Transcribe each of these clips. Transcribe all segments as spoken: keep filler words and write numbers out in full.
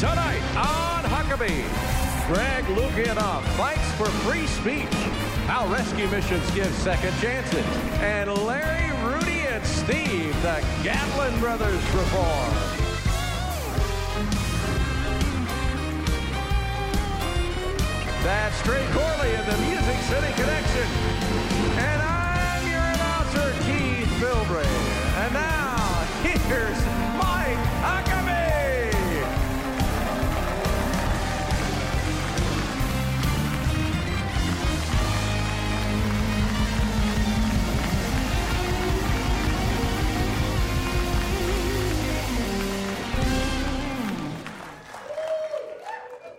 Tonight on Huckabee, Greg Lukianoff fights for free speech, how rescue missions give second chances, and Larry, Rudy, and Steve, the Gatlin Brothers, perform. That's Trey Corley in the Music City Connection. And I'm your announcer, Keith Bilbrey. And now, here's Mike Huckabee.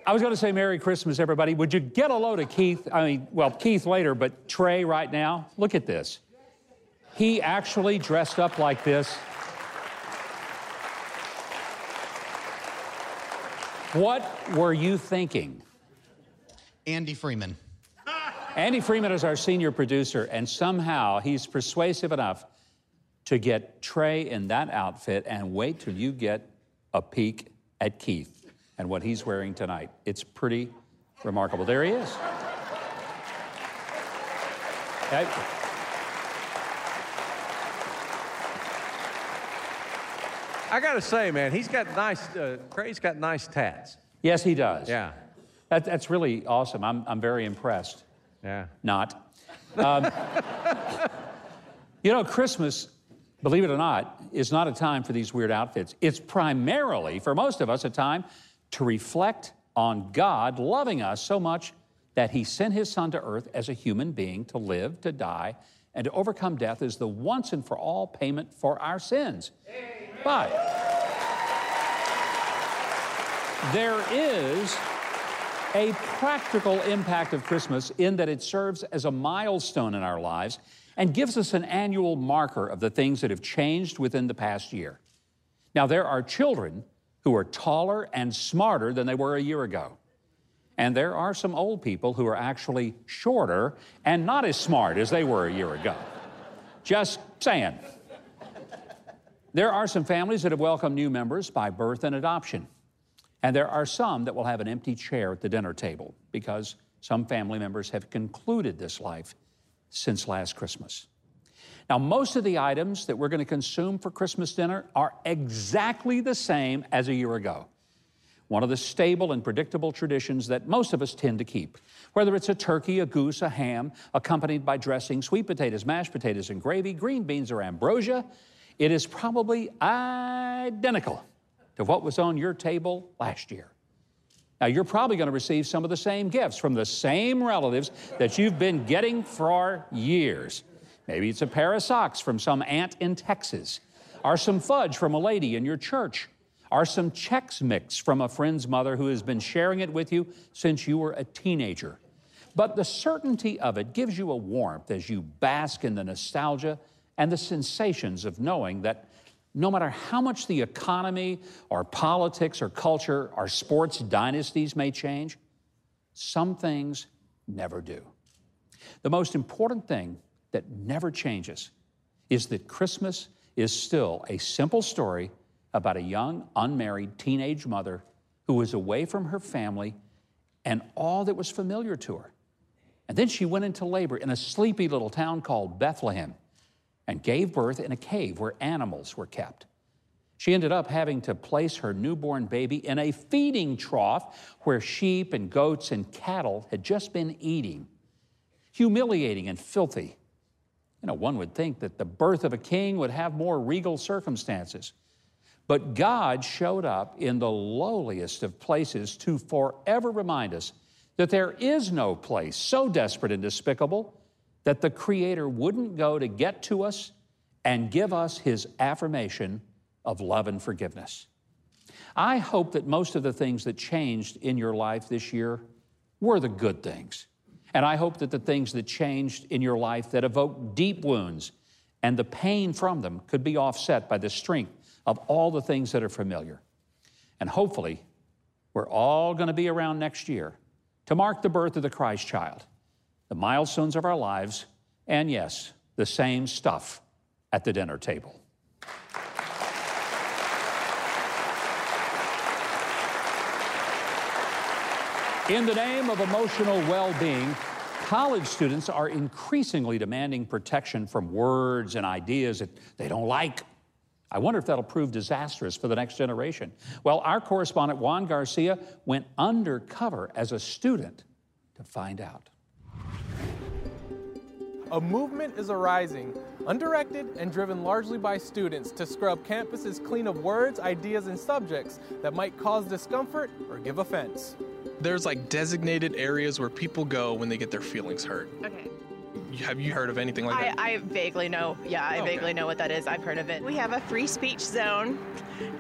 I was going to say Merry Christmas, everybody. Would you get a load of Keith? I mean, well, Keith later, but Trey right now. Look at this. He actually dressed up like this. What were you thinking? Andy Freeman. Andy Freeman is our senior producer, and somehow he's persuasive enough to get Trey in that outfit, and wait till you get a peek at Keith and what he's wearing tonight. It's pretty remarkable. There he is. I gotta say, man, he's got nice, uh, Craig's got nice tats. Yes, he does. Yeah. That, that's really awesome. I'm, I'm very impressed. Yeah. Not. Um, you know, Christmas, believe it or not, is not a time for these weird outfits. It's primarily, for most of us, a time to reflect on God loving us so much that he sent his son to earth as a human being to live, to die, and to overcome death as the once and for all payment for our sins. Amen. But there is a practical impact of Christmas in that it serves as a milestone in our lives and gives us an annual marker of the things that have changed within the past year. Now, there are children who are taller and smarter than they were a year ago. And there are some old people who are actually shorter and not as smart as they were a year ago. Just saying. There are some families that have welcomed new members by birth and adoption. And there are some that will have an empty chair at the dinner table because some family members have concluded this life since last Christmas. Now, most of the items that we're going to consume for Christmas dinner are exactly the same as a year ago. One of the stable and predictable traditions that most of us tend to keep, whether it's a turkey, a goose, a ham, accompanied by dressing, sweet potatoes, mashed potatoes and gravy, green beans or ambrosia, it is probably identical to what was on your table last year. Now, you're probably going to receive some of the same gifts from the same relatives that you've been getting for years. Maybe it's a pair of socks from some aunt in Texas, or some fudge from a lady in your church, or some Chex Mix from a friend's mother who has been sharing it with you since you were a teenager. But the certainty of it gives you a warmth as you bask in the nostalgia and the sensations of knowing that no matter how much the economy or politics or culture or sports dynasties may change, some things never do. The most important thing that never changes is that Christmas is still a simple story about a young, unmarried teenage mother who was away from her family and all that was familiar to her. And then she went into labor in a sleepy little town called Bethlehem and gave birth in a cave where animals were kept. She ended up having to place her newborn baby in a feeding trough where sheep and goats and cattle had just been eating. Humiliating and filthy. You know, one would think that the birth of a king would have more regal circumstances. But God showed up in the lowliest of places to forever remind us that there is no place so desperate and despicable that the Creator wouldn't go to get to us and give us His affirmation of love and forgiveness. I hope that most of the things that changed in your life this year were the good things. And I hope that the things that changed in your life that evoke deep wounds and the pain from them could be offset by the strength of all the things that are familiar. And hopefully, we're all going to be around next year to mark the birth of the Christ child, the milestones of our lives, and yes, the same stuff at the dinner table. In the name of emotional well-being, college students are increasingly demanding protection from words and ideas that they don't like. I wonder if that'll prove disastrous for the next generation. Well, our correspondent Juan Garcia went undercover as a student to find out. A movement is arising, undirected and driven largely by students, to scrub campuses clean of words, ideas, and subjects that might cause discomfort or give offense. There's like designated areas where people go when they get their feelings hurt. Okay. Have you heard of anything like that? I, I vaguely know. Yeah, I okay. vaguely know what that is. I've heard of it. We have a free speech zone.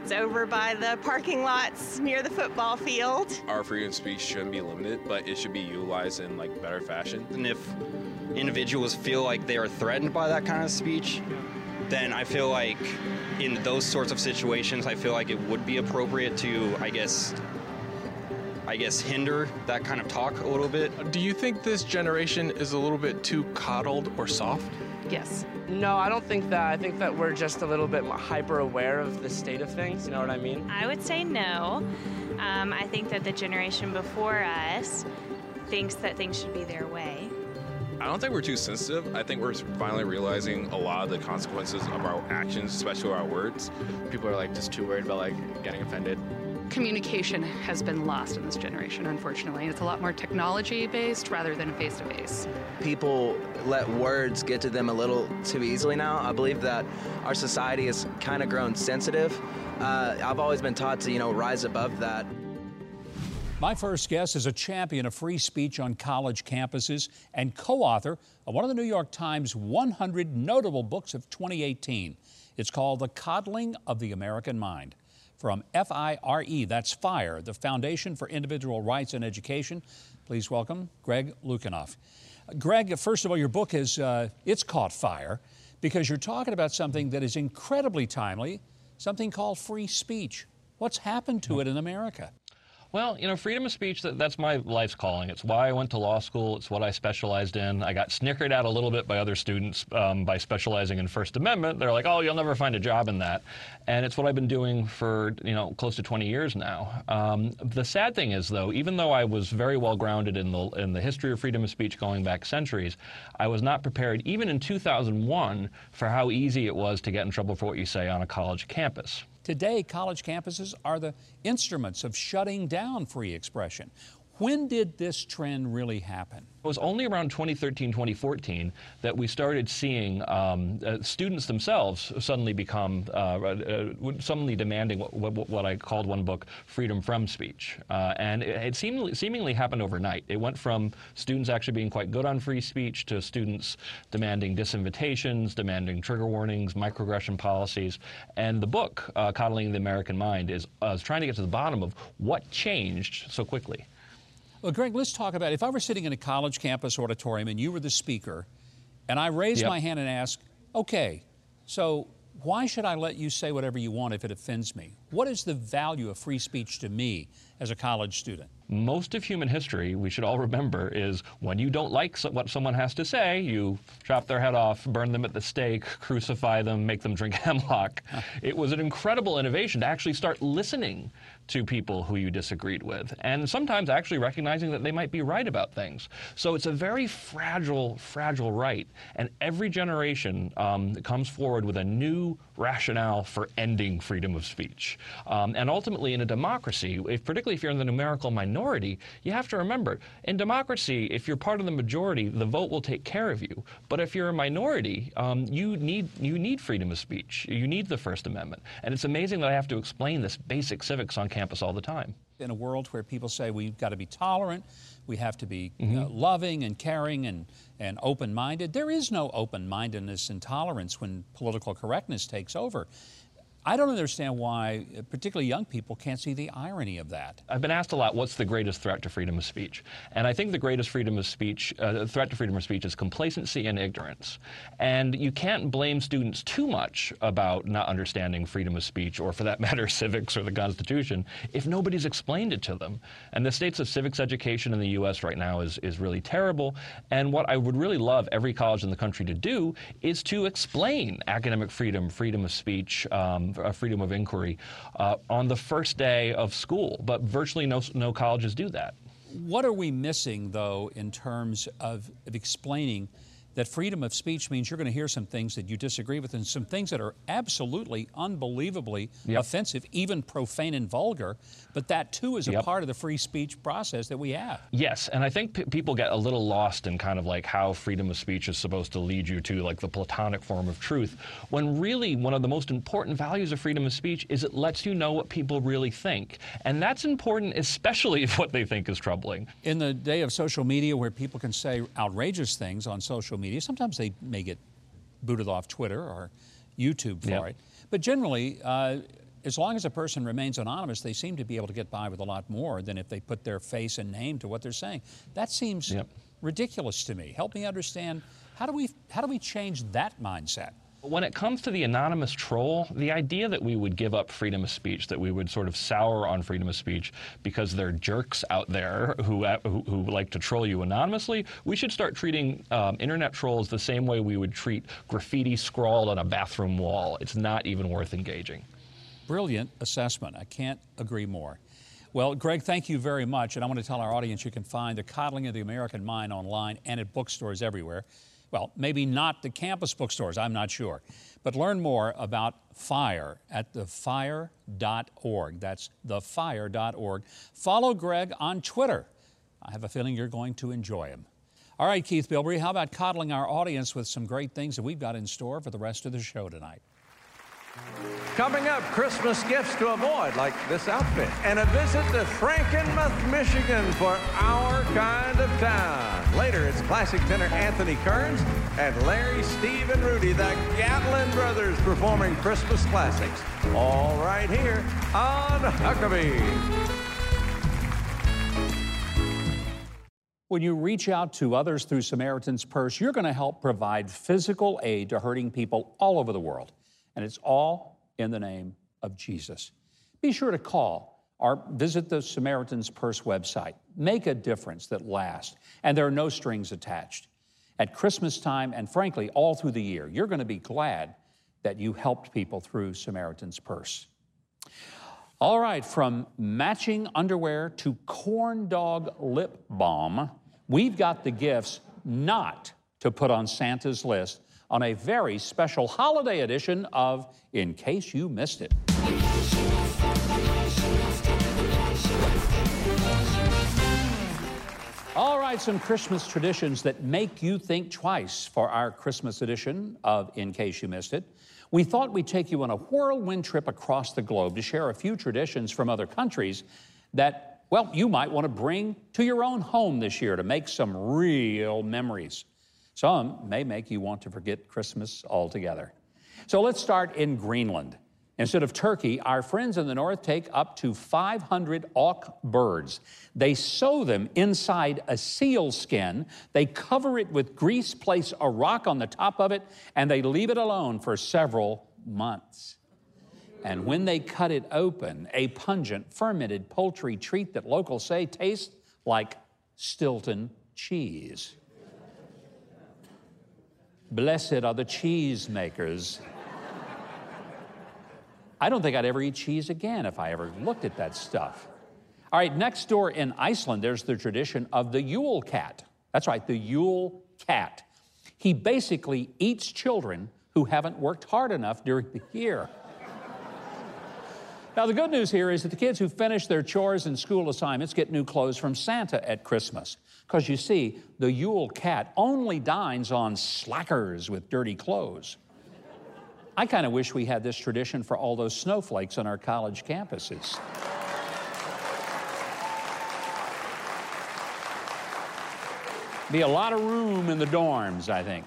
It's over by the parking lots near the football field. Our freedom of speech shouldn't be limited, but it should be utilized in like better fashion. And if individuals feel like they are threatened by that kind of speech, then I feel like in those sorts of situations, I feel like it would be appropriate to, I guess, I guess, hinder that kind of talk a little bit. Do you think this generation is a little bit too coddled or soft? Yes. No, I don't think that. I think that we're just a little bit hyper aware of the state of things, you know what I mean? I would say no. Um, I think that the generation before us thinks that things should be their way. I don't think we're too sensitive. I think we're finally realizing a lot of the consequences of our actions, especially our words. People are like just too worried about like getting offended. Communication has been lost in this generation, unfortunately. It's a lot more technology-based rather than face-to-face. People let words get to them a little too easily now. I believe that our society has kind of grown sensitive. Uh, I've always been taught to, you know, rise above that. My first guest is a champion of free speech on college campuses and co-author of one of the New York Times' one hundred Notable Books of twenty eighteen. It's called The Coddling of the American Mind. From F I R E, that's FIRE, the Foundation for Individual Rights and Education. Please welcome Greg Lukianoff. Greg, first of all, your book is, uh, it's caught fire because you're talking about something that is incredibly timely, something called free speech. What's happened to it in America? Well, you know, freedom of speech, that, that's my life's calling. It's why I went to law school. It's what I specialized in. I got snickered at a little bit by other students um, by specializing in First Amendment. They're like, oh, you'll never find a job in that. And it's what I've been doing for, you know, close to twenty years now. Um, the sad thing is, though, even though I was very well grounded in the, in the history of freedom of speech going back centuries, I was not prepared, even in two thousand one, for how easy it was to get in trouble for what you say on a college campus. Today, college campuses are the instruments of shutting down free expression. When did this trend really happen? It was only around twenty thirteen, twenty fourteen that we started seeing um, uh, students themselves suddenly become, uh, uh, suddenly demanding what, what, what I called one book, freedom from speech. Uh, and it, it seemingly, seemingly happened overnight. It went from students actually being quite good on free speech to students demanding disinvitations, demanding trigger warnings, microaggression policies. And the book, uh, Coddling the American Mind, is, uh, is trying to get to the bottom of what changed so quickly. Well, Greg, let's talk about, if I were sitting in a college campus auditorium and you were the speaker, and I raised yep. my hand and asked, okay, so why should I let you say whatever you want if it offends me? What is the value of free speech to me as a college student? Most of human history, we should all remember, is when you don't like so what someone has to say, you chop their head off, burn them at the stake, crucify them, make them drink hemlock. It was an incredible innovation to actually start listening to people who you disagreed with, and sometimes actually recognizing that they might be right about things. So it's a very fragile, fragile right, and every generation um, comes forward with a new rationale for ending freedom of speech. Um, and ultimately, in a democracy, if, particularly if you're in the numerical minority, you have to remember, in democracy, if you're part of the majority, the vote will take care of you. But if you're a minority, um, you need you need freedom of speech. You need the First Amendment. And it's amazing that I have to explain this basic civics on campus all the time. In a world where people say we've got to be tolerant, we have to be mm-hmm. uh, loving and caring and, and open-minded, there is no open-mindedness and tolerance when political correctness takes over. I don't understand why, particularly young people, can't see the irony of that. I've been asked a lot, what's the greatest threat to freedom of speech? And I think the greatest freedom of speech, uh, threat to freedom of speech is complacency and ignorance. And you can't blame students too much about not understanding freedom of speech, or for that matter, civics or the Constitution, if nobody's explained it to them. And the states of civics education in the U S right now is, is really terrible. And what I would really love every college in the country to do is to explain academic freedom, freedom of speech, um, a freedom of inquiry uh, on the first day of school, but virtually no, no colleges do that. What are we missing, though, in terms of, of explaining that freedom of speech means you're going to hear some things that you disagree with and some things that are absolutely unbelievably yep. offensive, even profane and vulgar, but that too is a yep. part of the free speech process that we have. Yes, and I think p people get a little lost in kind of like how freedom of speech is supposed to lead you to like the platonic form of truth, when really one of the most important values of freedom of speech is it lets you know what people really think. And that's important, especially if what they think is troubling. In the day of social media where people can say outrageous things on social media, media. Sometimes they may get booted off Twitter or YouTube for yep. it. But generally, uh, as long as a person remains anonymous, they seem to be able to get by with a lot more than if they put their face and name to what they're saying. That seems yep. ridiculous to me. Help me understand, how do we, how do we change that mindset? When it comes to the anonymous troll, the idea that we would give up freedom of speech, that we would sort of sour on freedom of speech because there are jerks out there who, who, who like to troll you anonymously, we should start treating um, internet trolls the same way we would treat graffiti scrawled on a bathroom wall. It's not even worth engaging. Brilliant assessment. I can't agree more. Well, Greg, thank you very much. And I want to tell our audience you can find The Coddling of the American Mind online and at bookstores everywhere. Well, maybe not the campus bookstores, I'm not sure. But learn more about FIRE at the fire dot org. That's the fire dot org. Follow Greg on Twitter. I have a feeling you're going to enjoy him. All right, Keith Bilbrey, how about coddling our audience with some great things that we've got in store for the rest of the show tonight? Coming up, Christmas gifts to avoid, like this outfit, and a visit to Frankenmuth, Michigan for our kind of town. Later, it's classic tenor Anthony Kearns and Larry, Steve, and Rudy, the Gatlin Brothers, performing Christmas classics. All right here on Huckabee. When you reach out to others through Samaritan's Purse, you're going to help provide physical aid to hurting people all over the world. And it's all in the name of Jesus. Be sure to call or visit the Samaritan's Purse website. Make a difference that lasts, and there are no strings attached. At Christmas time, and frankly, all through the year, you're going to be glad that you helped people through Samaritan's Purse. All right, from matching underwear to corn dog lip balm, we've got the gifts not to put on Santa's list on a very special holiday edition of In Case You Missed It. All right, some Christmas traditions that make you think twice for our Christmas edition of In Case You Missed It. We thought we'd take you on a whirlwind trip across the globe to share a few traditions from other countries that, well, you might want to bring to your own home this year to make some real memories. Some may make you want to forget Christmas altogether. So let's start in Greenland. Instead of turkey, our friends in the north take up to five hundred auk birds. They sew them inside a seal skin. They cover it with grease, place a rock on the top of it, and they leave it alone for several months. And when they cut it open, a pungent, fermented poultry treat that locals say tastes like Stilton cheese. Blessed are the cheese makers. I don't think I'd ever eat cheese again if I ever looked at that stuff. All right, next door in Iceland, there's the tradition of the Yule cat. That's right, the Yule cat. He basically eats children who haven't worked hard enough during the year. Now, the good news here is that the kids who finish their chores and school assignments get new clothes from Santa at Christmas. Because you see, the Yule cat only dines on slackers with dirty clothes. I kind of wish we had this tradition for all those snowflakes on our college campuses. Be a lot of room in the dorms, I think.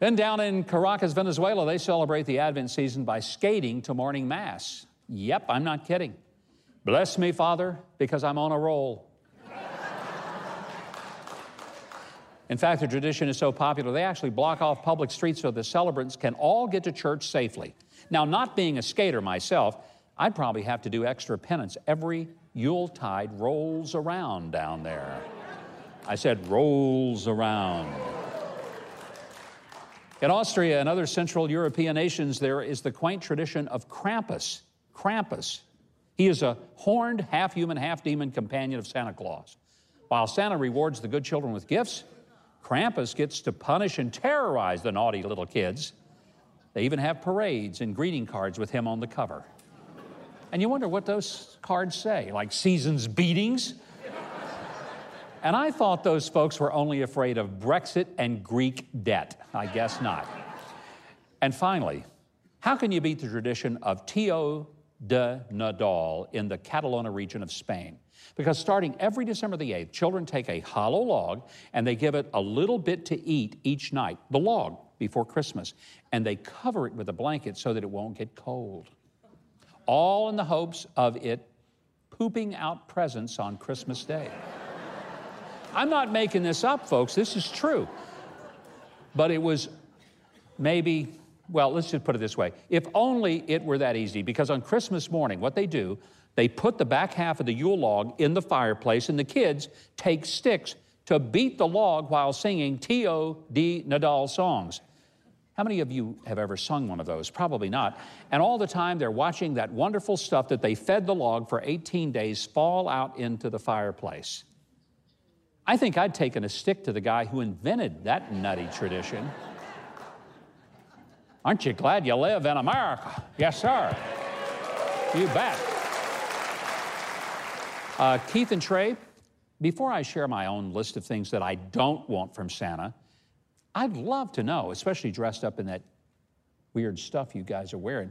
Then down in Caracas, Venezuela, they celebrate the Advent season by skating to morning mass. Yep, I'm not kidding. Bless me, Father, because I'm on a roll. In fact, the tradition is so popular, they actually block off public streets so the celebrants can all get to church safely. Now, not being a skater myself, I'd probably have to do extra penance every Yuletide rolls around down there. I said rolls around. In Austria and other Central European nations, there is the quaint tradition of Krampus. Krampus. He is a horned, half-human, half-demon companion of Santa Claus. While Santa rewards the good children with gifts, Krampus gets to punish and terrorize the naughty little kids. They even have parades and greeting cards with him on the cover. And you wonder what those cards say, like Season's Beatings? And I thought those folks were only afraid of Brexit and Greek debt. I guess not. And finally, how can you beat the tradition of Tio de Nadal in the Catalona region of Spain? Because starting every December the eighth, children take a hollow log and they give it a little bit to eat each night, the log, before Christmas, and they cover it with a blanket so that it won't get cold, all in the hopes of it pooping out presents on Christmas Day. I'm not making this up, folks. This is true. But it was maybe, well, let's just put it this way. If only it were that easy, because on Christmas morning, what they do, they put the back half of the Yule log in the fireplace, and the kids take sticks to beat the log while singing Tio de Nadal songs. How many of you have ever sung one of those? Probably not. And all the time, they're watching that wonderful stuff that they fed the log for eighteen days fall out into the fireplace. I think I'd taken a stick to the guy who invented that nutty tradition. Aren't you glad you live in America? Yes, sir. You bet. Uh, Keith and Trey, before I share my own list of things that I don't want from Santa, I'd love to know, especially dressed up in that weird stuff you guys are wearing,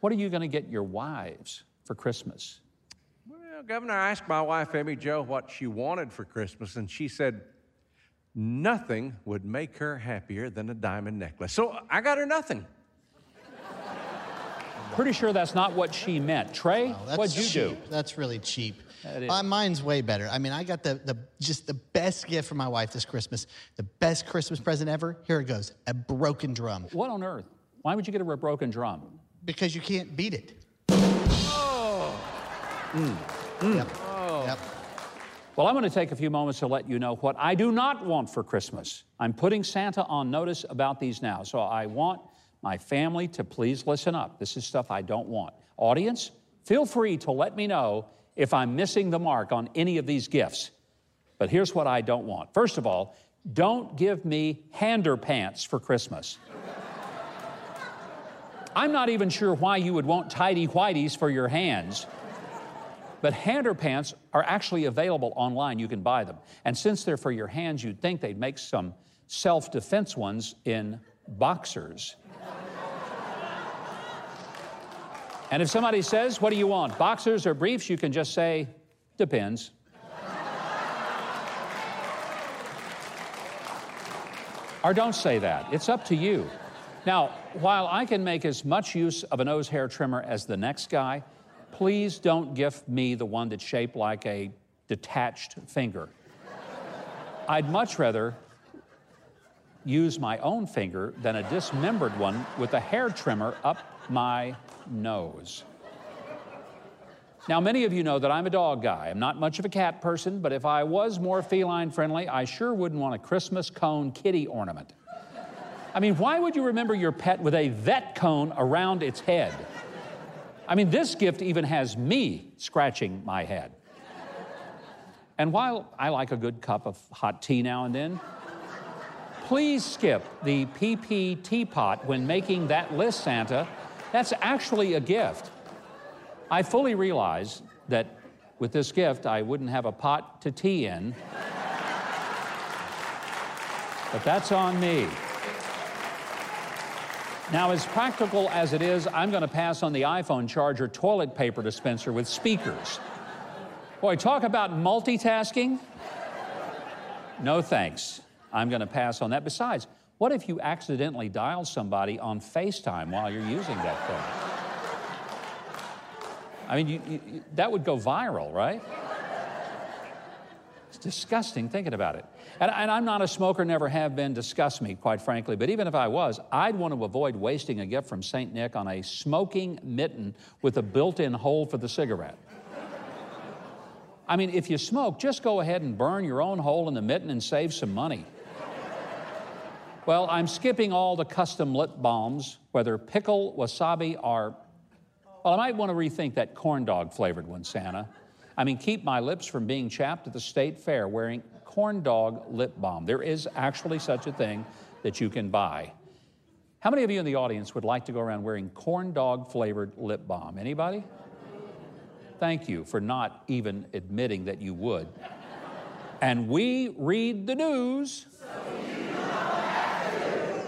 what are you going to get your wives for Christmas? Well, Governor, I asked my wife, Emmy Jo, what she wanted for Christmas, and she said nothing would make her happier than a diamond necklace. So I got her nothing. Pretty sure that's not what she meant. Trey, wow, what'd you cheap. do? That's really cheap. That is. Uh, mine's way better. I mean, I got the, the just the best gift for my wife this Christmas, the best Christmas present ever. Here it goes, a broken drum. What on earth? Why would you get her a broken drum? Because you can't beat it. Oh. Mm. Mm. Yep. Oh. Yep. Well, I'm going to take a few moments to let you know what I do not want for Christmas. I'm putting Santa on notice about these now. So I want my family to please listen up. This is stuff I don't want. Audience, feel free to let me know if I'm missing the mark on any of these gifts. But here's what I don't want. First of all, don't give me hander pants for Christmas. I'm not even sure why you would want tidy whities for your hands. But hander pants are actually available online. You can buy them. And since they're for your hands, you'd think they'd make some self-defense ones in boxers. And if somebody says, what do you want, boxers or briefs? You can just say, depends. Or don't say that. It's up to you. Now, while I can make as much use of a nose hair trimmer as the next guy, please don't gift me the one that's shaped like a detached finger. I'd much rather use my own finger than a dismembered one with a hair trimmer up my nose. Now, many of you know that I'm a dog guy. I'm not much of a cat person, but if I was more feline friendly, I sure wouldn't want a Christmas cone kitty ornament. I mean, why would you remember your pet with a vet cone around its head? I mean, this gift even has me scratching my head. And while I like a good cup of hot tea now and then, please skip the P P teapot when making that list, Santa. That's actually a gift. I fully realize that with this gift, I wouldn't have a pot to tea in. But that's on me. Now, as practical as it is, I'm going to pass on the iPhone charger toilet paper dispenser with speakers. Boy, talk about multitasking. No thanks. I'm going to pass on that. Besides, what if you accidentally dial somebody on FaceTime while you're using that thing? I mean, you, you, that would go viral, right? It's disgusting thinking about it. And, and I'm not a smoker, never have been, disgust me, quite frankly. But even if I was, I'd want to avoid wasting a gift from Saint Nick on a smoking mitten with a built-in hole for the cigarette. I mean, if you smoke, just go ahead and burn your own hole in the mitten and save some money. Well, I'm skipping all the custom lip balms, whether pickle, wasabi, or Well, I might want to rethink that corn dog flavored one, Santa. I mean, keep my lips from being chapped at the state fair wearing corn dog lip balm. There is actually such a thing that you can buy. How many of you in the audience would like to go around wearing corn dog flavored lip balm? Anybody? Thank you for not even admitting that you would. And we read the news. So you don't have to.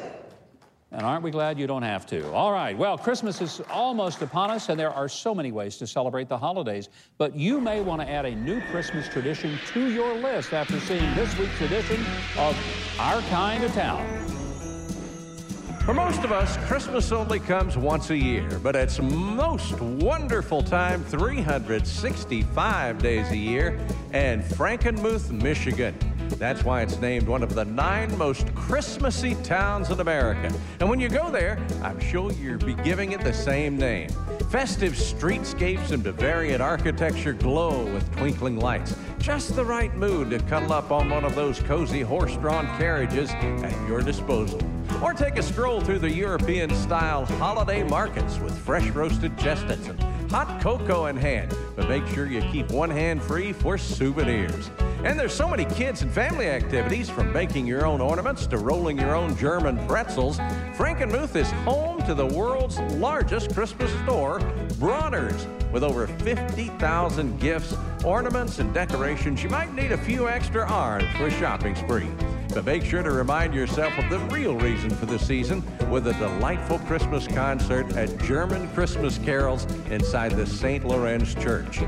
And aren't we glad you don't have to? All right, well, Christmas is almost upon us, and there are so many ways to celebrate the holidays. But you may want to add a new Christmas tradition to your list after seeing this week's edition of Our Kind of Town. For most of us, Christmas only comes once a year, but it's most wonderful time three hundred sixty-five days a year in Frankenmuth, Michigan. That's why it's named one of the nine most Christmassy towns in America. And when you go there, I'm sure you'll be giving it the same name. Festive streetscapes and Bavarian architecture glow with twinkling lights. Just the right mood to cuddle up on one of those cozy horse-drawn carriages at your disposal. Or take a stroll through the European-style holiday markets with fresh roasted chestnuts and hot cocoa in hand. But make sure you keep one hand free for souvenirs. And there's so many kids and family activities, from baking your own ornaments to rolling your own German pretzels. Frankenmuth is home to the world's largest Christmas store, Bronner's, with over fifty thousand gifts, ornaments, and decorations. You might need a few extra arms for a shopping spree. But make sure to remind yourself of the real reason for the season with a delightful Christmas concert at German Christmas carols inside the Saint Lawrence Church.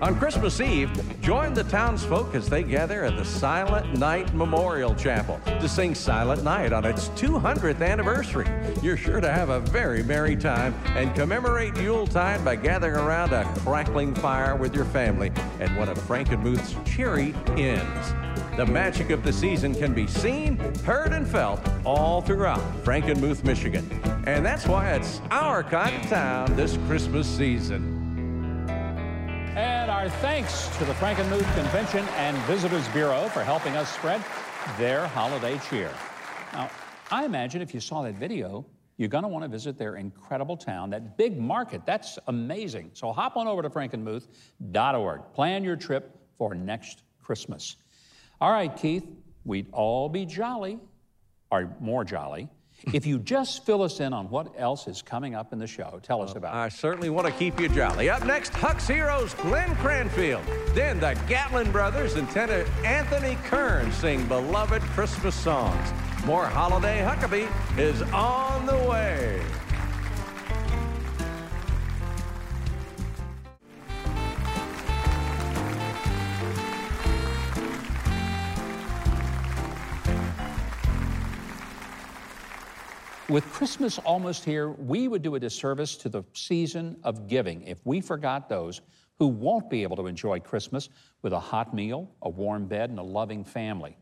On Christmas Eve, join the townsfolk as they gather at the Silent Night Memorial Chapel to sing Silent Night on its two hundredth anniversary. You're sure to have a very merry time and commemorate Yuletide by gathering around a crackling fire with your family at one of Frankenmuth's cheery inns. The magic of the season can be seen, heard, and felt all throughout Frankenmuth, Michigan. And that's why it's our kind of town this Christmas season. And our thanks to the Frankenmuth Convention and Visitors Bureau for helping us spread their holiday cheer. Now, I imagine if you saw that video, you're going to want to visit their incredible town, that big market. That's amazing. So hop on over to frankenmuth dot org. Plan your trip for next Christmas. All right, Keith, we'd all be jolly, or more jolly, if you just fill us in on what else is coming up in the show. Tell us about it. I certainly want to keep you jolly. Up next, Huck's Heroes, Glenn Cranfield. Then the Gatlin Brothers and tenor Anthony Kearns sing beloved Christmas songs. More Holiday Huckabee is on the way. With Christmas almost here, we would do a disservice to the season of giving if we forgot those who won't be able to enjoy Christmas with a hot meal, a warm bed, and a loving family.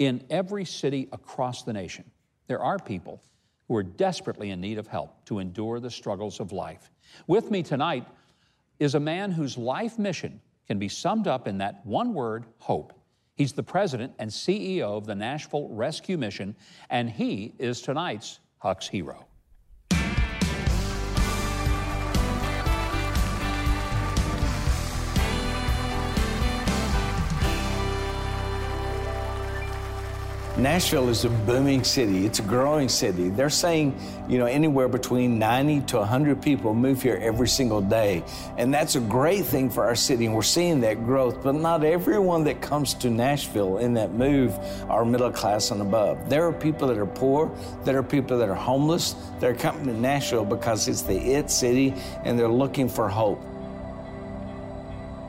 In every city across the nation, there are people who are desperately in need of help to endure the struggles of life. With me tonight is a man whose life mission can be summed up in that one word, hope. He's the president and C E O of the Nashville Rescue Mission, and he is tonight's Huck's Hero. Nashville is a booming city. It's a growing city. They're saying, you know, anywhere between ninety to one hundred people move here every single day. And that's a great thing for our city, and we're seeing that growth. But not everyone that comes to Nashville in that move are middle class and above. There are people that are poor. There are people that are homeless. They're coming to Nashville because it's the it city, and they're looking for hope.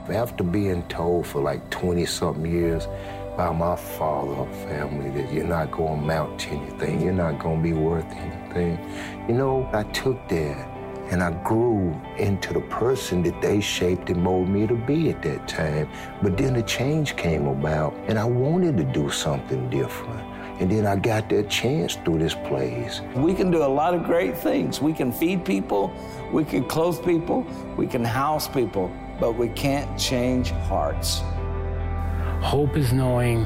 After being told for like twenty-something years, by my father, family, that you're not going to amount to anything, you're not going to be worth anything. You know, I took that and I grew into the person that they shaped and molded me to be at that time. But then the change came about and I wanted to do something different. And then I got that chance through this place. We can do a lot of great things. We can feed people, we can clothe people, we can house people, but we can't change hearts. Hope is knowing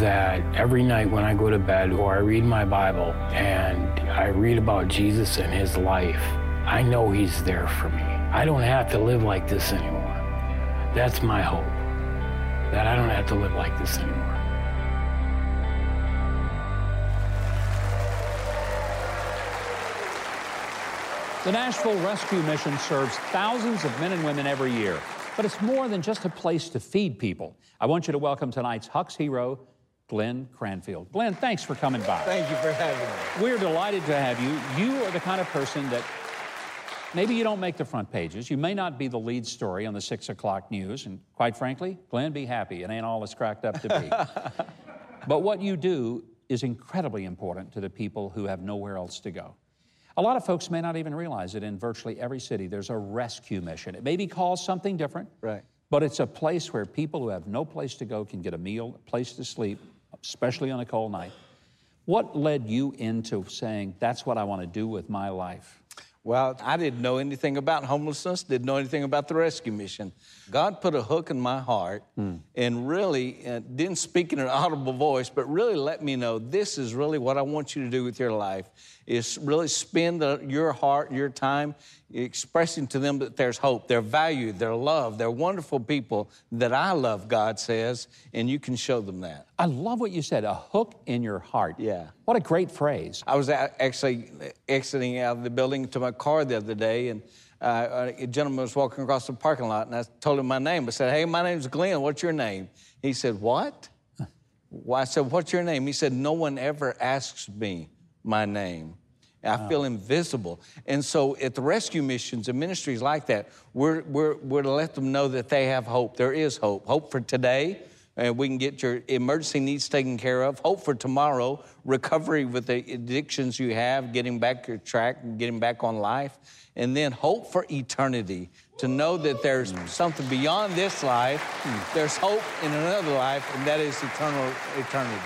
that every night when I go to bed or I read my Bible and I read about Jesus and his life, I know he's there for me. I don't have to live like this anymore. That's my hope, that I don't have to live like this anymore. The Nashville Rescue Mission serves thousands of men and women every year, but it's more than just a place to feed people. I want you to welcome tonight's Huck's hero, Glenn Cranfield. Glenn, thanks for coming by. Thank you for having me. We're delighted to have you. You are the kind of person that maybe you don't make the front pages. You may not be the lead story on the six o'clock news, and quite frankly, Glenn, be happy. It ain't all it's cracked up to be. But what you do is incredibly important to the people who have nowhere else to go. A lot of folks may not even realize it. In virtually every city, there's a rescue mission. It may be called something different, right? But it's a place where people who have no place to go can get a meal, a place to sleep, especially on a cold night. What led you into saying, that's what I want to do with my life? Well, I didn't know anything about homelessness, didn't know anything about the rescue mission. God put a hook in my heart mm. and really uh, didn't speak in an audible voice, but really let me know this is really what I want you to do with your life, is really spend the, your heart, your time, expressing to them that there's hope, they're valued, they're loved, they're wonderful people that I love, God says, and you can show them that. I love what you said, a hook in your heart. Yeah. What a great phrase. I was actually exiting out of the building to my car the other day, and uh, a gentleman was walking across the parking lot, and I told him my name. I said, hey, my name's Glenn, what's your name? He said, what? Well, I said, what's your name? He said, no one ever asks me my name. I wow. feel invisible. And so at the rescue missions and ministries like that, we're, we're, we're to let them know that they have hope. There is hope. Hope for today, and we can get your emergency needs taken care of. Hope for tomorrow, recovery with the addictions you have, getting back your track, and getting back on life. And then hope for eternity, to know that there's mm. something beyond this life. Mm. There's hope in another life, and that is eternal eternity.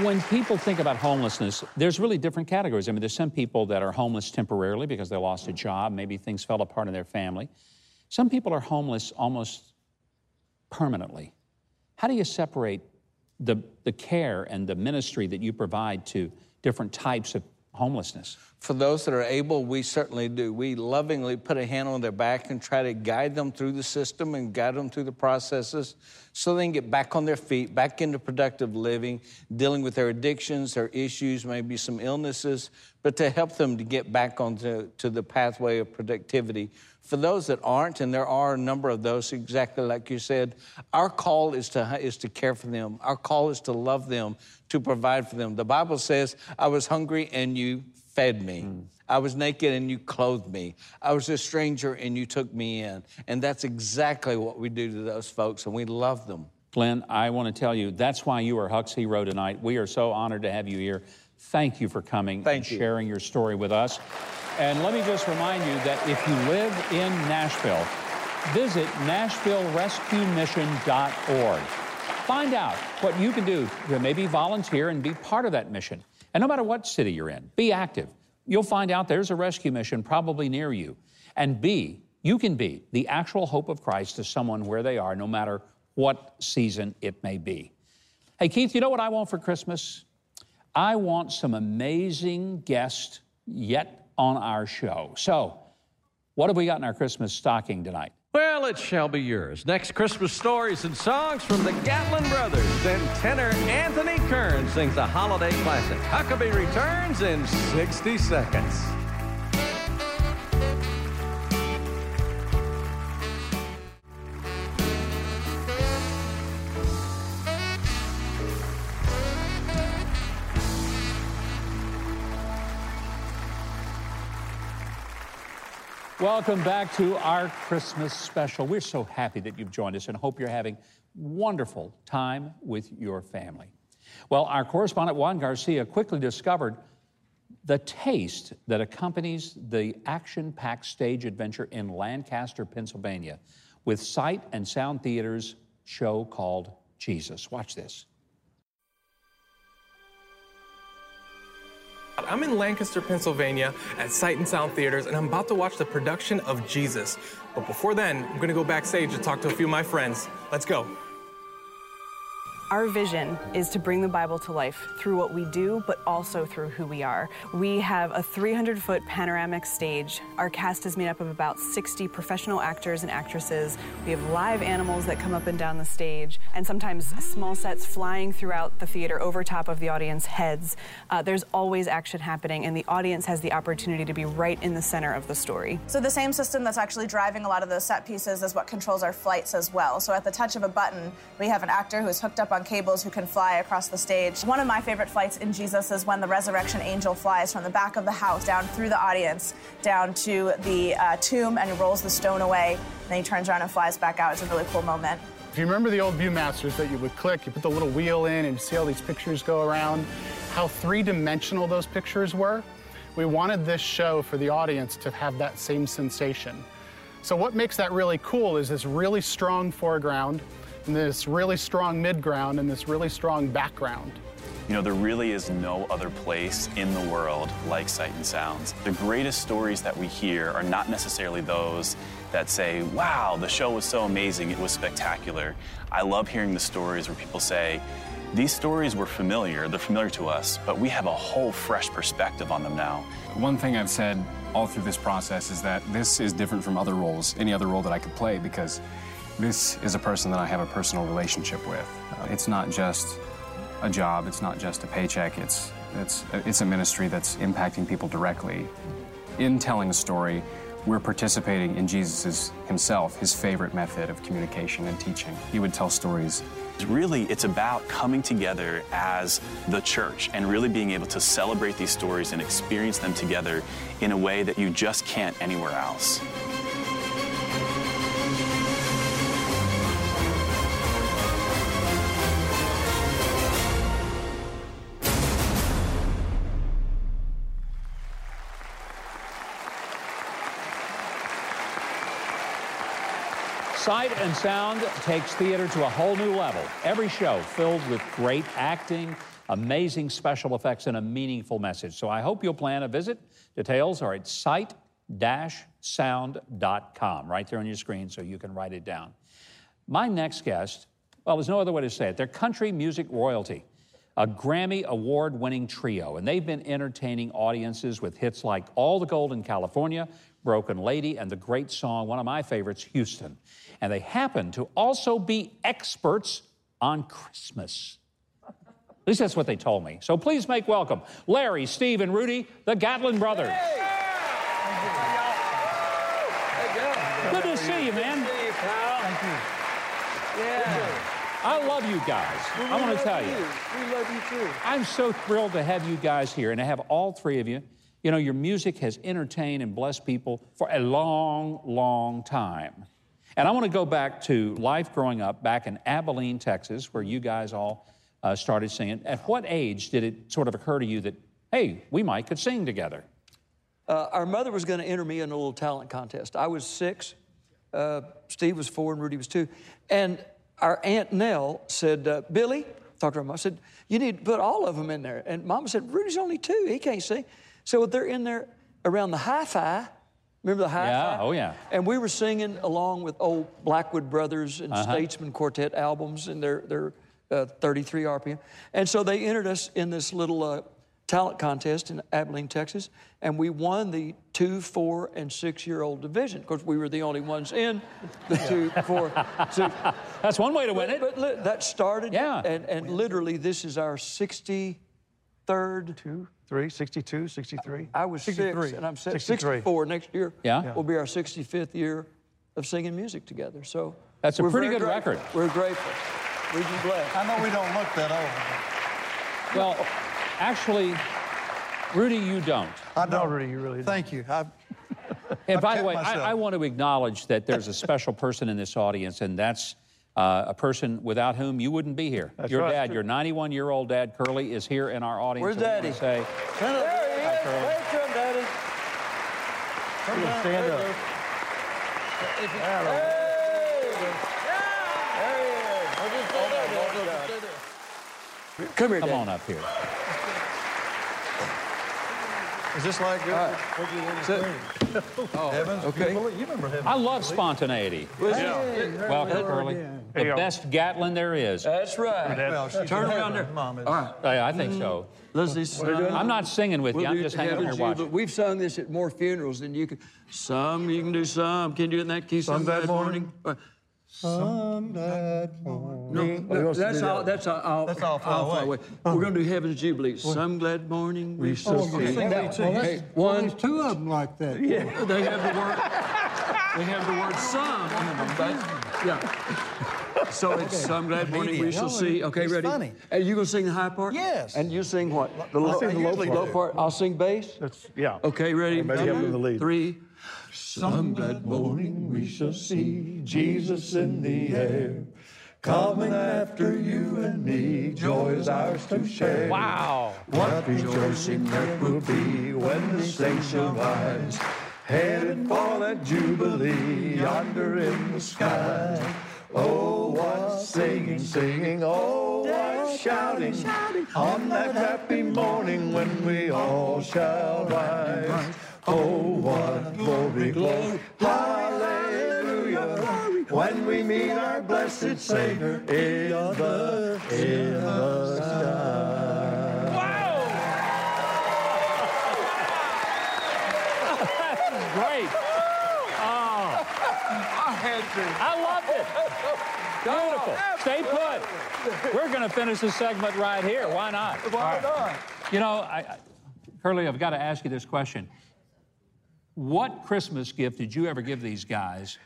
When people think about homelessness, there's really different categories. I mean, there's some people that are homeless temporarily because they lost a job, maybe things fell apart in their family. Some people are homeless almost permanently. How do you separate the, the care and the ministry that you provide to different types of homelessness? For those that are able, we certainly do. We lovingly put a hand on their back and try to guide them through the system and guide them through the processes so they can get back on their feet, back into productive living, dealing with their addictions, their issues, maybe some illnesses, but to help them to get back onto to the pathway of productivity. For those that aren't, and there are a number of those, exactly like you said, our call is to, is to care for them. Our call is to love them, to provide for them. The Bible says, I was hungry and you fed me. Mm. I was naked and you clothed me. I was a stranger and you took me in. And that's exactly what we do to those folks, and we love them. Glenn, I want to tell you, that's why you are Huck's hero tonight. We are so honored to have you here. Thank you for coming Thank and you. sharing your story with us. And let me just remind you that if you live in Nashville, visit nashville rescue mission dot org. Find out what you can do to maybe volunteer and be part of that mission. And no matter what city you're in, be active. You'll find out there's a rescue mission probably near you. And be, you can be the actual hope of Christ to someone where they are, no matter what season it may be. Hey, Keith, you know what I want for Christmas? I want some amazing guests yet on our show. So, what have we got in our Christmas stocking tonight? Well, it shall be yours. Next, Christmas stories and songs from the Gatlin Brothers. Then tenor Anthony Kearns sings a holiday classic. Huckabee returns in sixty seconds. Welcome back to our Christmas special. We're so happy that you've joined us and hope you're having wonderful time with your family. Well, our correspondent Juan Garcia quickly discovered the taste that accompanies the action-packed stage adventure in Lancaster, Pennsylvania, with Sight and Sound Theater's show called Jesus. Watch this. I'm in Lancaster, Pennsylvania at Sight and Sound Theaters, and I'm about to watch the production of Jesus. But before then, I'm going to go backstage to talk to a few of my friends. Let's go. Our vision is to bring the Bible to life through what we do, but also through who we are. We have a three hundred foot panoramic stage. Our cast is made up of about sixty professional actors and actresses. We have live animals that come up and down the stage, and sometimes small sets flying throughout the theater over top of the audience heads. Uh, there's always action happening, and the audience has the opportunity to be right in the center of the story. So the same system that's actually driving a lot of those set pieces is what controls our flights as well. So at the touch of a button, we have an actor who's hooked up on cables who can fly across the stage. One of my favorite flights in Jesus is when the resurrection angel flies from the back of the house down through the audience, down to the uh, tomb, and rolls the stone away. And then he turns around and flies back out. It's a really cool moment. If you remember the old Viewmasters that you would click, you put the little wheel in and see all these pictures go around, how three-dimensional those pictures were, we wanted this show for the audience to have that same sensation. So what makes that really cool is this really strong foreground, and this really strong midground, and this really strong background. You know, there really is no other place in the world like Sight and Sounds. The greatest stories that we hear are not necessarily those that say, wow, the show was so amazing, it was spectacular. I love hearing the stories where people say, these stories were familiar, they're familiar to us, but we have a whole fresh perspective on them now. One thing I've said all through this process is that this is different from other roles, any other role that I could play, because this is a person that I have a personal relationship with. Uh, it's not just a job, it's not just a paycheck, it's, it's, it's a ministry that's impacting people directly. In telling a story, we're participating in Jesus himself, his favorite method of communication and teaching. He would tell stories. Really, it's about coming together as the church and really being able to celebrate these stories and experience them together in a way that you just can't anywhere else. Sight and Sound takes theater to a whole new level. Every show filled with great acting, amazing special effects, and a meaningful message. So I hope you'll plan a visit. Details are at sight dash sound dot com, right there on your screen so you can write it down. My next guest, well, there's no other way to say it. They're country music royalty, a Grammy award-winning trio, and they've been entertaining audiences with hits like All the Gold in California, Broken Lady, and the great song, one of my favorites, Houston. And they happen to also be experts on Christmas. At least that's what they told me. So please make welcome Larry, Steve, and Rudy, the Gatlin Brothers. Hey! Good to see you, man. Good to see you, pal. Thank you. Yeah. I love you guys. We I want to tell you. you. We love you, too. I'm so thrilled to have you guys here and to have all three of you. You know, your music has entertained and blessed people for a long, long time. And I want to go back to life growing up back in Abilene, Texas, where you guys all uh, started singing. At what age did it sort of occur to you that, hey, we might could sing together? Uh, our mother was going to enter me in a little talent contest. I was six, uh, Steve was four, and Rudy was two. And our Aunt Nell said, uh, Billy, talked to her mom, I said, you need to put all of them in there. And Mama said, Rudy's only two, he can't sing. So they're in there around the hi-fi. Remember the hi-fi? Yeah, oh yeah. And we were singing along with old Blackwood Brothers and uh-huh. Statesman Quartet albums in their, their uh, thirty-three R P M. And so they entered us in this little uh, talent contest in Abilene, Texas, and we won the two, four, and six-year-old division. Of course, we were the only ones in the two, four, six. That's one way to win but, it. But li- that started, yeah. and, and literally this is our sixty-third... Two. sixty-two, sixty-three? I was sixty-three. six, and I'm sixty-four. Next year yeah. will be our sixty-fifth year of singing music together. So that's a pretty good grateful. record. We're grateful. We've been blessed. I know we don't look that old. Well, no. actually, Rudy, you don't. I don't, Rudy, you really don't. Thank you. I've, and I've by the way, I, I want to acknowledge that there's a special person in this audience, and that's Uh, a person without whom you wouldn't be here. That's your right, dad, true. your ninety-one-year-old dad, Curly, is here in our audience. Where's Daddy? Say, there he is. Hi, Curly. Wait him, Daddy. Come on, stand up. Hey. There he is. Come here, Daddy. Come on up here. Is this like good? Uh, what do you want to so, oh, Heavens, okay. People, you remember Heavens. I love spontaneity. Yeah. Yeah. Hey, hey, Welcome, Curly. Yeah. The hey, best Gatlin there is. That's right. Well, that's turn around there. Mom is. All right. Yeah, I think so. Lizzie's, uh, I'm not singing with we'll you. I'm just hanging here watching. But we've sung this at more funerals than you can. Some you can do some. Can you do it in that key? Some that morning. morning. Some bad morning. No, no, that's all. That's all. That's all far away. We're going to do Heaven's Jubilee. Some glad morning we shall see. Hey, one, two of them like that. Yeah, they have the word. They have the word some in them. But, yeah. So it's some glad morning we shall see. Okay, ready? Funny. Are you going to sing the high part? Yes. And you sing what? The low part. I'll sing bass. That's yeah. Okay, ready? Three. Some glad morning we shall see Jesus in the air, coming after you and me, joy is ours to share. Wow! What rejoicing there will be when the saints shall rise, headed for that jubilee yonder in the sky. Oh, what singing, singing, oh, what shouting, shouting on that happy morning when we all shall rise. Oh, what glory, glory, hallelujah, glory, when we meet our blessed Savior in the, in the sky. Wow! That's great. Oh. I had to. I loved it. Beautiful. Oh, stay put. We're going to finish this segment right here. Why not? Why not? Right. You know, I, I, Curly, I've got to ask you this question. What Christmas gift did you ever give these guys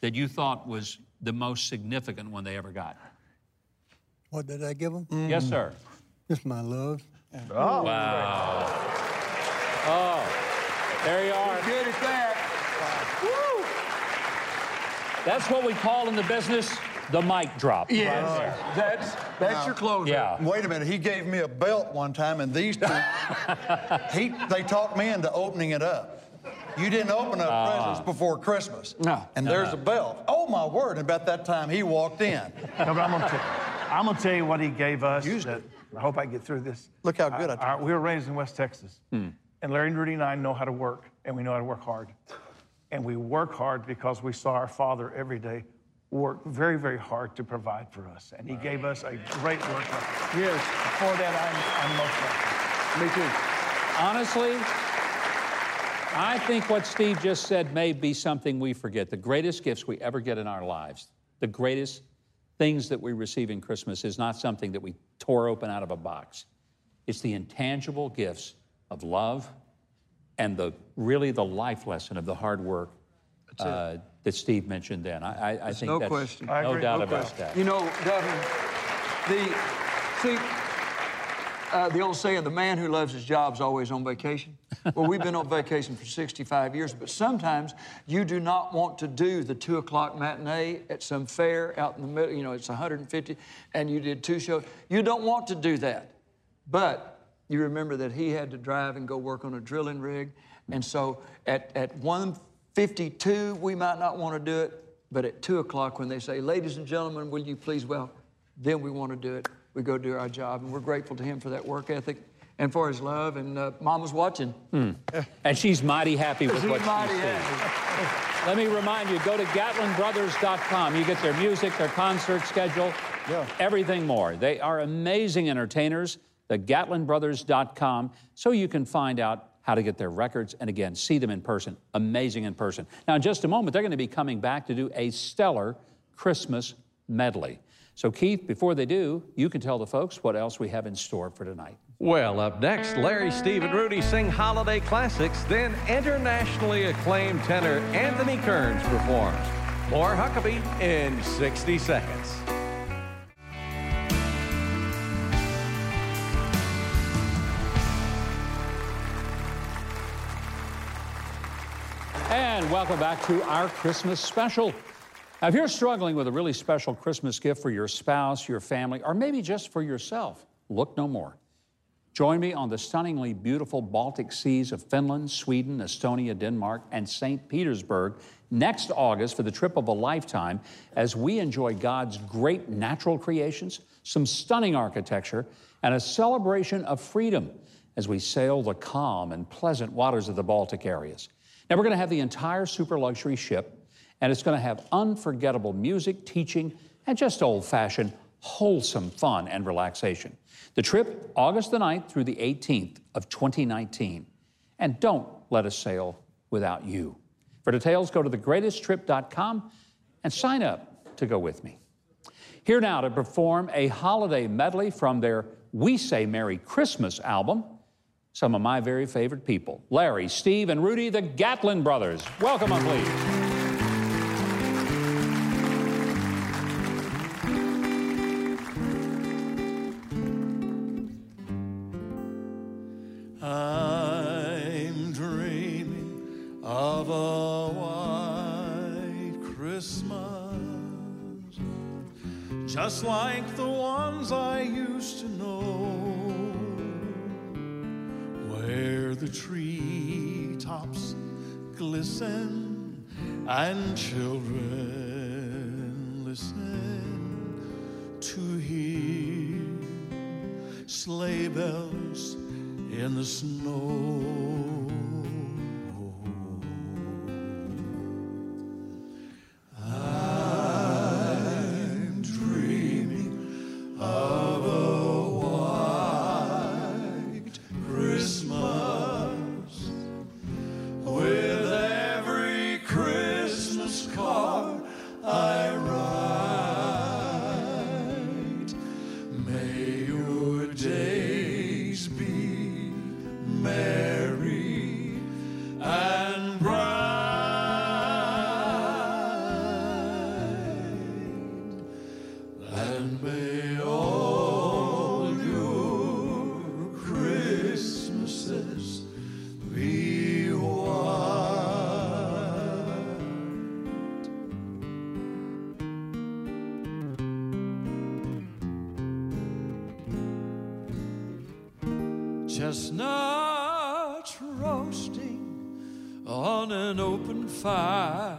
that you thought was the most significant one they ever got? What did I give them? Mm. Yes, sir. Just my love. Oh. Wow. Oh, there you are. You're good at that. Wow. Woo. That's what we call in the business the mic drop. Yes. Right. That's, that's now, your closer. Yeah. Wait a minute. He gave me a belt one time, and these two, he, they talked me into opening it up. You didn't open up uh, presents before Christmas. No. And there's no. a bell. Oh, my word. And about that time, he walked in. No, but I'm going to tell you what he gave us. That, I hope I get through this. Look how good I, I did. We were raised in West Texas. Mm. And Larry and Rudy and I know how to work, and we know how to work hard. And we work hard because we saw our father every day work very, very hard to provide for us. And he right. gave us a great work ethic. Yes. For that, I'm, I'm most thankful. Me too. Honestly, I think what Steve just said may be something we forget. The greatest gifts we ever get in our lives, the greatest things that we receive in Christmas is not something that we tore open out of a box. It's the intangible gifts of love and the really the life lesson of the hard work uh, that Steve mentioned then. I, I, I think no that's question. No I agree. doubt no about question. that. You know, Devin, the... See, Uh, the old saying, the man who loves his job is always on vacation. Well, we've been on vacation for sixty-five years, but sometimes you do not want to do the two o'clock matinee at some fair out in the middle, you know, it's one hundred fifty, and you did two shows. You don't want to do that. But you remember that he had to drive and go work on a drilling rig, and so at, at one fifty-two, we might not want to do it, but at two o'clock when they say, ladies and gentlemen, will you please, well, then we want to do it. We go do our job, and we're grateful to him for that work ethic and for his love, and uh, Mama's watching. Mm. And she's mighty happy with what mighty she's doing. Let me remind you, go to Gatlin Brothers dot com. You get their music, their concert schedule, yeah. everything more. They are amazing entertainers, the Gatlin Brothers dot com, so you can find out how to get their records, and again, see them in person. Amazing in person. Now, in just a moment, they're going to be coming back to do a stellar Christmas medley. So, Keith, before they do, you can tell the folks what else we have in store for tonight. Well, up next, Larry, Steve, and Rudy sing holiday classics, then internationally acclaimed tenor Anthony Kearns performs. More Huckabee in sixty seconds. And welcome back to our Christmas special. Now, if you're struggling with a really special Christmas gift for your spouse, your family, or maybe just for yourself, look no more. Join me on the stunningly beautiful Baltic seas of Finland, Sweden, Estonia, Denmark, and Saint Petersburg next August for the trip of a lifetime as we enjoy God's great natural creations, some stunning architecture, and a celebration of freedom. as we sail the calm and pleasant waters of the Baltic areas. Now, we're going to have the entire super luxury ship, and it's going to have unforgettable music, teaching, and just old-fashioned, wholesome fun and relaxation. The trip, August the ninth through the eighteenth of twenty nineteen. And don't let us sail without you. For details, go to the greatest trip dot com and sign up to go with me. Here now to perform a holiday medley from their We Say Merry Christmas album, some of my very favorite people, Larry, Steve, and Rudy, the Gatlin Brothers. Welcome up, please. Just like the ones I used to know, where the treetops glisten and children listen to hear sleigh bells in the snow. Chestnuts roasting on an open fire,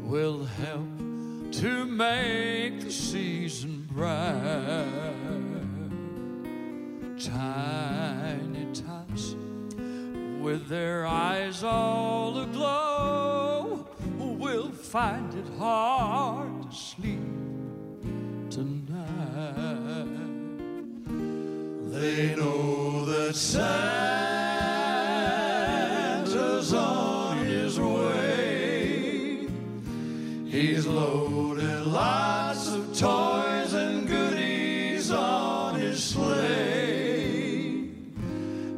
will help to make the season bright. Tiny tots with their eyes all aglow will find it hard to sleep tonight. They know that Santa's on his way. He's loaded lots of toys and goodies on his sleigh,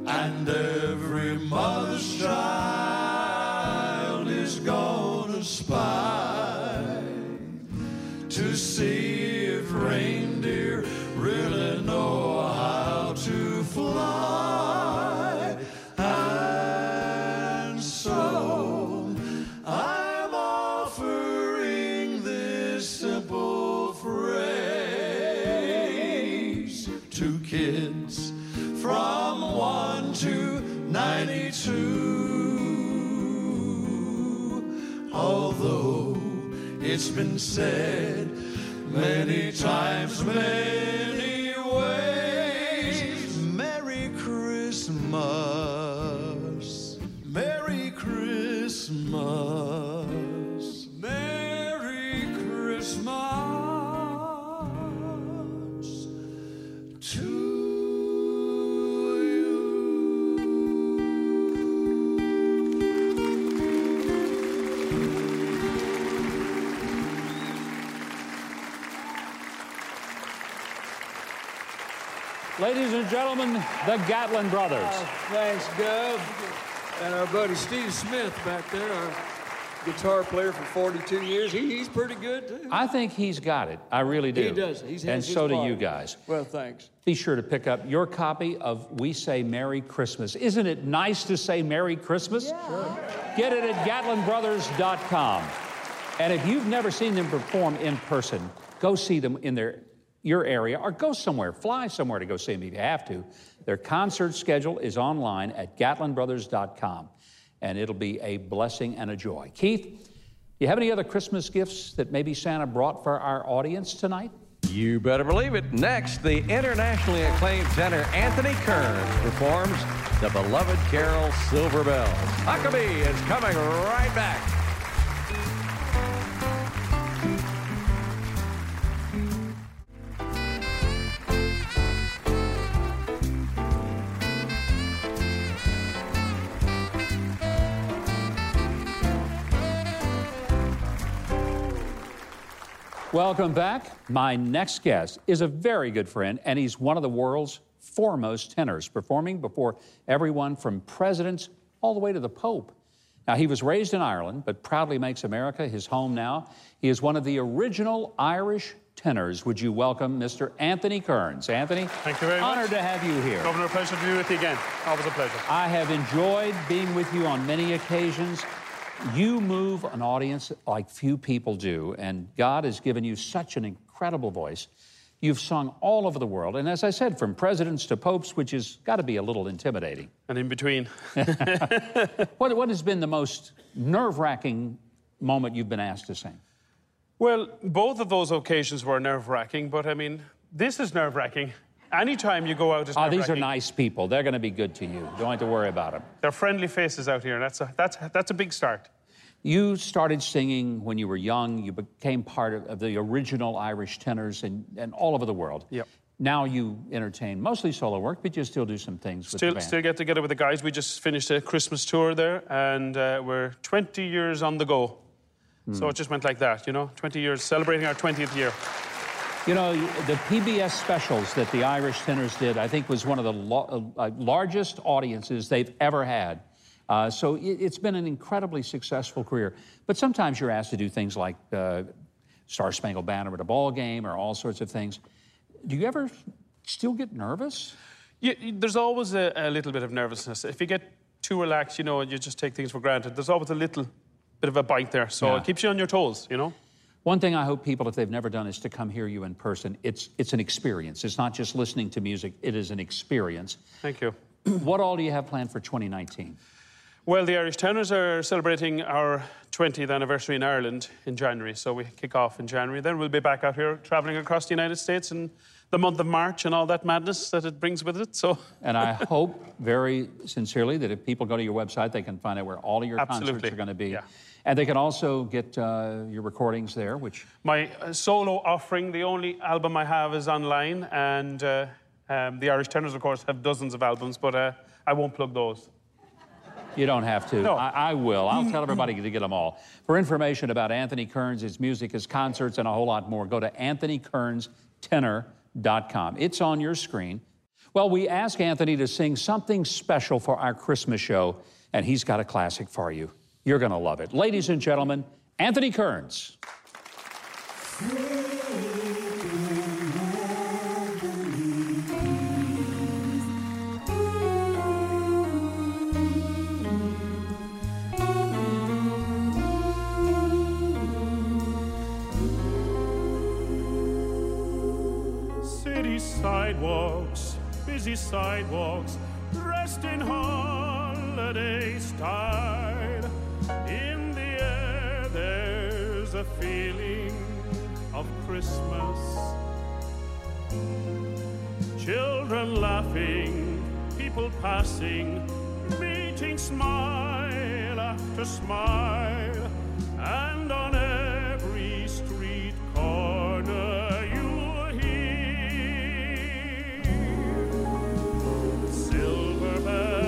and every mother's child is gonna spy to see if reindeer really know to fly. And so I'm offering this simple phrase to kids from one to ninety-two. Although it's been said many times, many ways, Merry Christmas, Merry Christmas to you. Ladies and gentlemen, the Gatlin Brothers. Oh, thanks, Dove. And our buddy Steve Smith back there, our guitar player for forty-two years. He, he's pretty good, too. I think he's got it. I really do. He does. He's And so do you guys. Well, thanks. Be sure to pick up your copy of We Say Merry Christmas. Isn't it nice to say Merry Christmas? Yeah. Sure. Get it at gatlin brothers dot com. And if you've never seen them perform in person, go see them in their your area, or go somewhere. Fly somewhere to go see them if you have to. Their concert schedule is online at gatlin brothers dot com. And it'll be a blessing and a joy. Keith, do you have any other Christmas gifts that maybe Santa brought for our audience tonight? You better believe it. Next, the internationally acclaimed tenor Anthony Kearns performs the beloved carol Silver Bells. Huckabee is coming right back. Welcome back. My next guest is a very good friend, and he's one of the world's foremost tenors, performing before everyone from presidents all the way to the Pope. Now, he was raised in Ireland, but proudly makes America his home now. He is one of the original Irish tenors. Would you welcome Mister Anthony Kearns? Anthony, thank you very much. Honored to have you here. Governor, pleasure to be with you again. Always a pleasure. I have enjoyed being with you on many occasions. You move an audience like few people do, and God has given you such an incredible voice. You've sung all over the world, and as I said, from presidents to popes, which has got to be a little intimidating. And in between. what, what has been the most nerve-wracking moment you've been asked to sing? Well, both of those occasions were nerve-wracking, but, I mean, this is nerve-wracking. Anytime you go out, it's oh, these are nice people. They're going to be good to you. Don't have to worry about them. They're friendly faces out here, and that's a, that's, that's a big start. You started singing when you were young. You became part of, of the original Irish tenors and, and all over the world. Yep. Now you entertain mostly solo work, but you still do some things with still, the band. Still get together with the guys. We just finished a Christmas tour there, and uh, we're twenty years on the go. Mm. So it just went like that, you know, twenty years, celebrating our twentieth year. You know, the P B S specials that the Irish tenors did, I think, was one of the lo- uh, largest audiences they've ever had. Uh, so it, it's been an incredibly successful career. But sometimes you're asked to do things like uh, Star Spangled Banner at a ball game or all sorts of things. Do you ever still get nervous? Yeah, there's always a, a little bit of nervousness. If you get too relaxed, you know, and you just take things for granted, there's always a little bit of a bite there. So yeah. It keeps you on your toes, you know? One thing I hope people, if they've never done, is to come hear you in person. It's it's an experience. It's not just listening to music. It is an experience. Thank you. What all do you have planned for twenty nineteen? Well, the Irish Tenors are celebrating our twentieth anniversary in Ireland in January, so we kick off in January. Then we'll be back out here traveling across the United States in the month of March and all that madness that it brings with it. So. And I hope very sincerely that if people go to your website, they can find out where all of your Absolutely. Concerts are going to be. Yeah. And they can also get uh, your recordings there, which... My uh, solo offering, the only album I have is online, and uh, um, the Irish Tenors, of course, have dozens of albums, but uh, I won't plug those. You don't have to. No. I, I will. I'll tell everybody to get them all. For information about Anthony Kearns, his music, his concerts, and a whole lot more, go to anthony kearns tenor dot com. It's on your screen. Well, we asked Anthony to sing something special for our Christmas show, and he's got a classic for you. You're going to love it. Ladies and gentlemen, Anthony Kearns. City sidewalks, busy sidewalks, dressed in holiday style. In the air there's a feeling of Christmas. Children laughing, people passing, meeting smile after smile. And on every street corner you hear silver bells.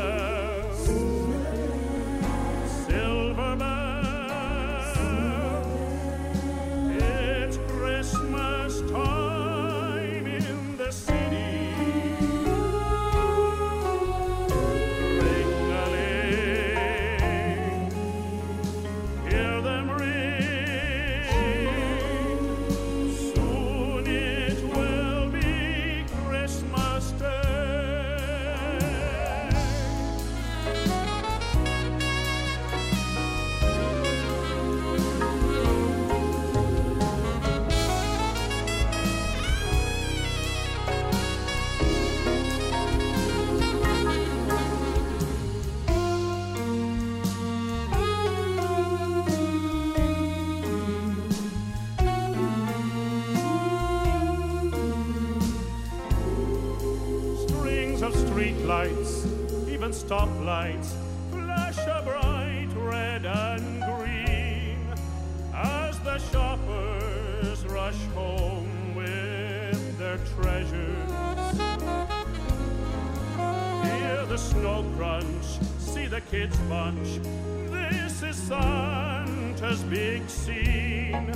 street lights, even stop lights, flash a bright red and green as the shoppers rush home with their treasures. Hear the snow crunch, see the kids bunch. This is Santa's big scene,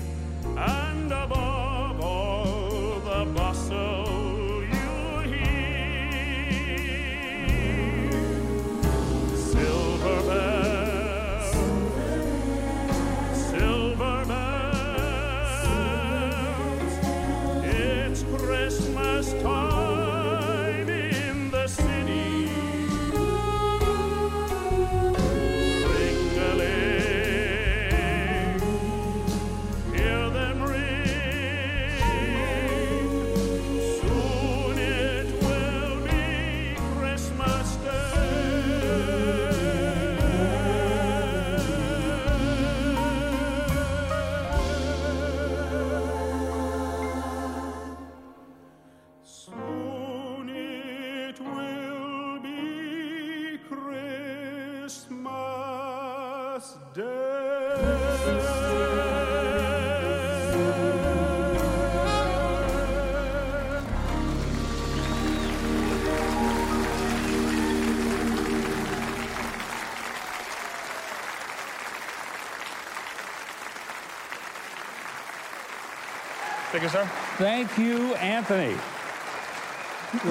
and above all the bustle. Thank you, sir. Thank you, Anthony.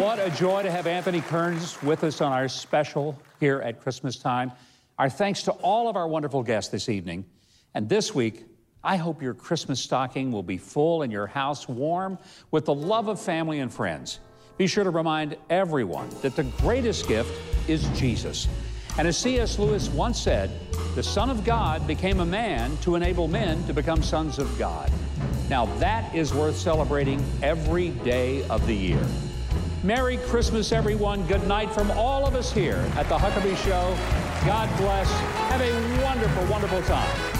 What a joy to have Anthony Kearns with us on our special here at Christmas time. Our thanks to all of our wonderful guests this evening. And this week, I hope your Christmas stocking will be full and your house warm with the love of family and friends. Be sure to remind everyone that the greatest gift is Jesus. And as C S Lewis once said, the Son of God became a man to enable men to become sons of God. Now that is worth celebrating every day of the year. Merry Christmas, everyone. Good night from all of us here at The Huckabee Show. God bless. Have a wonderful, wonderful time.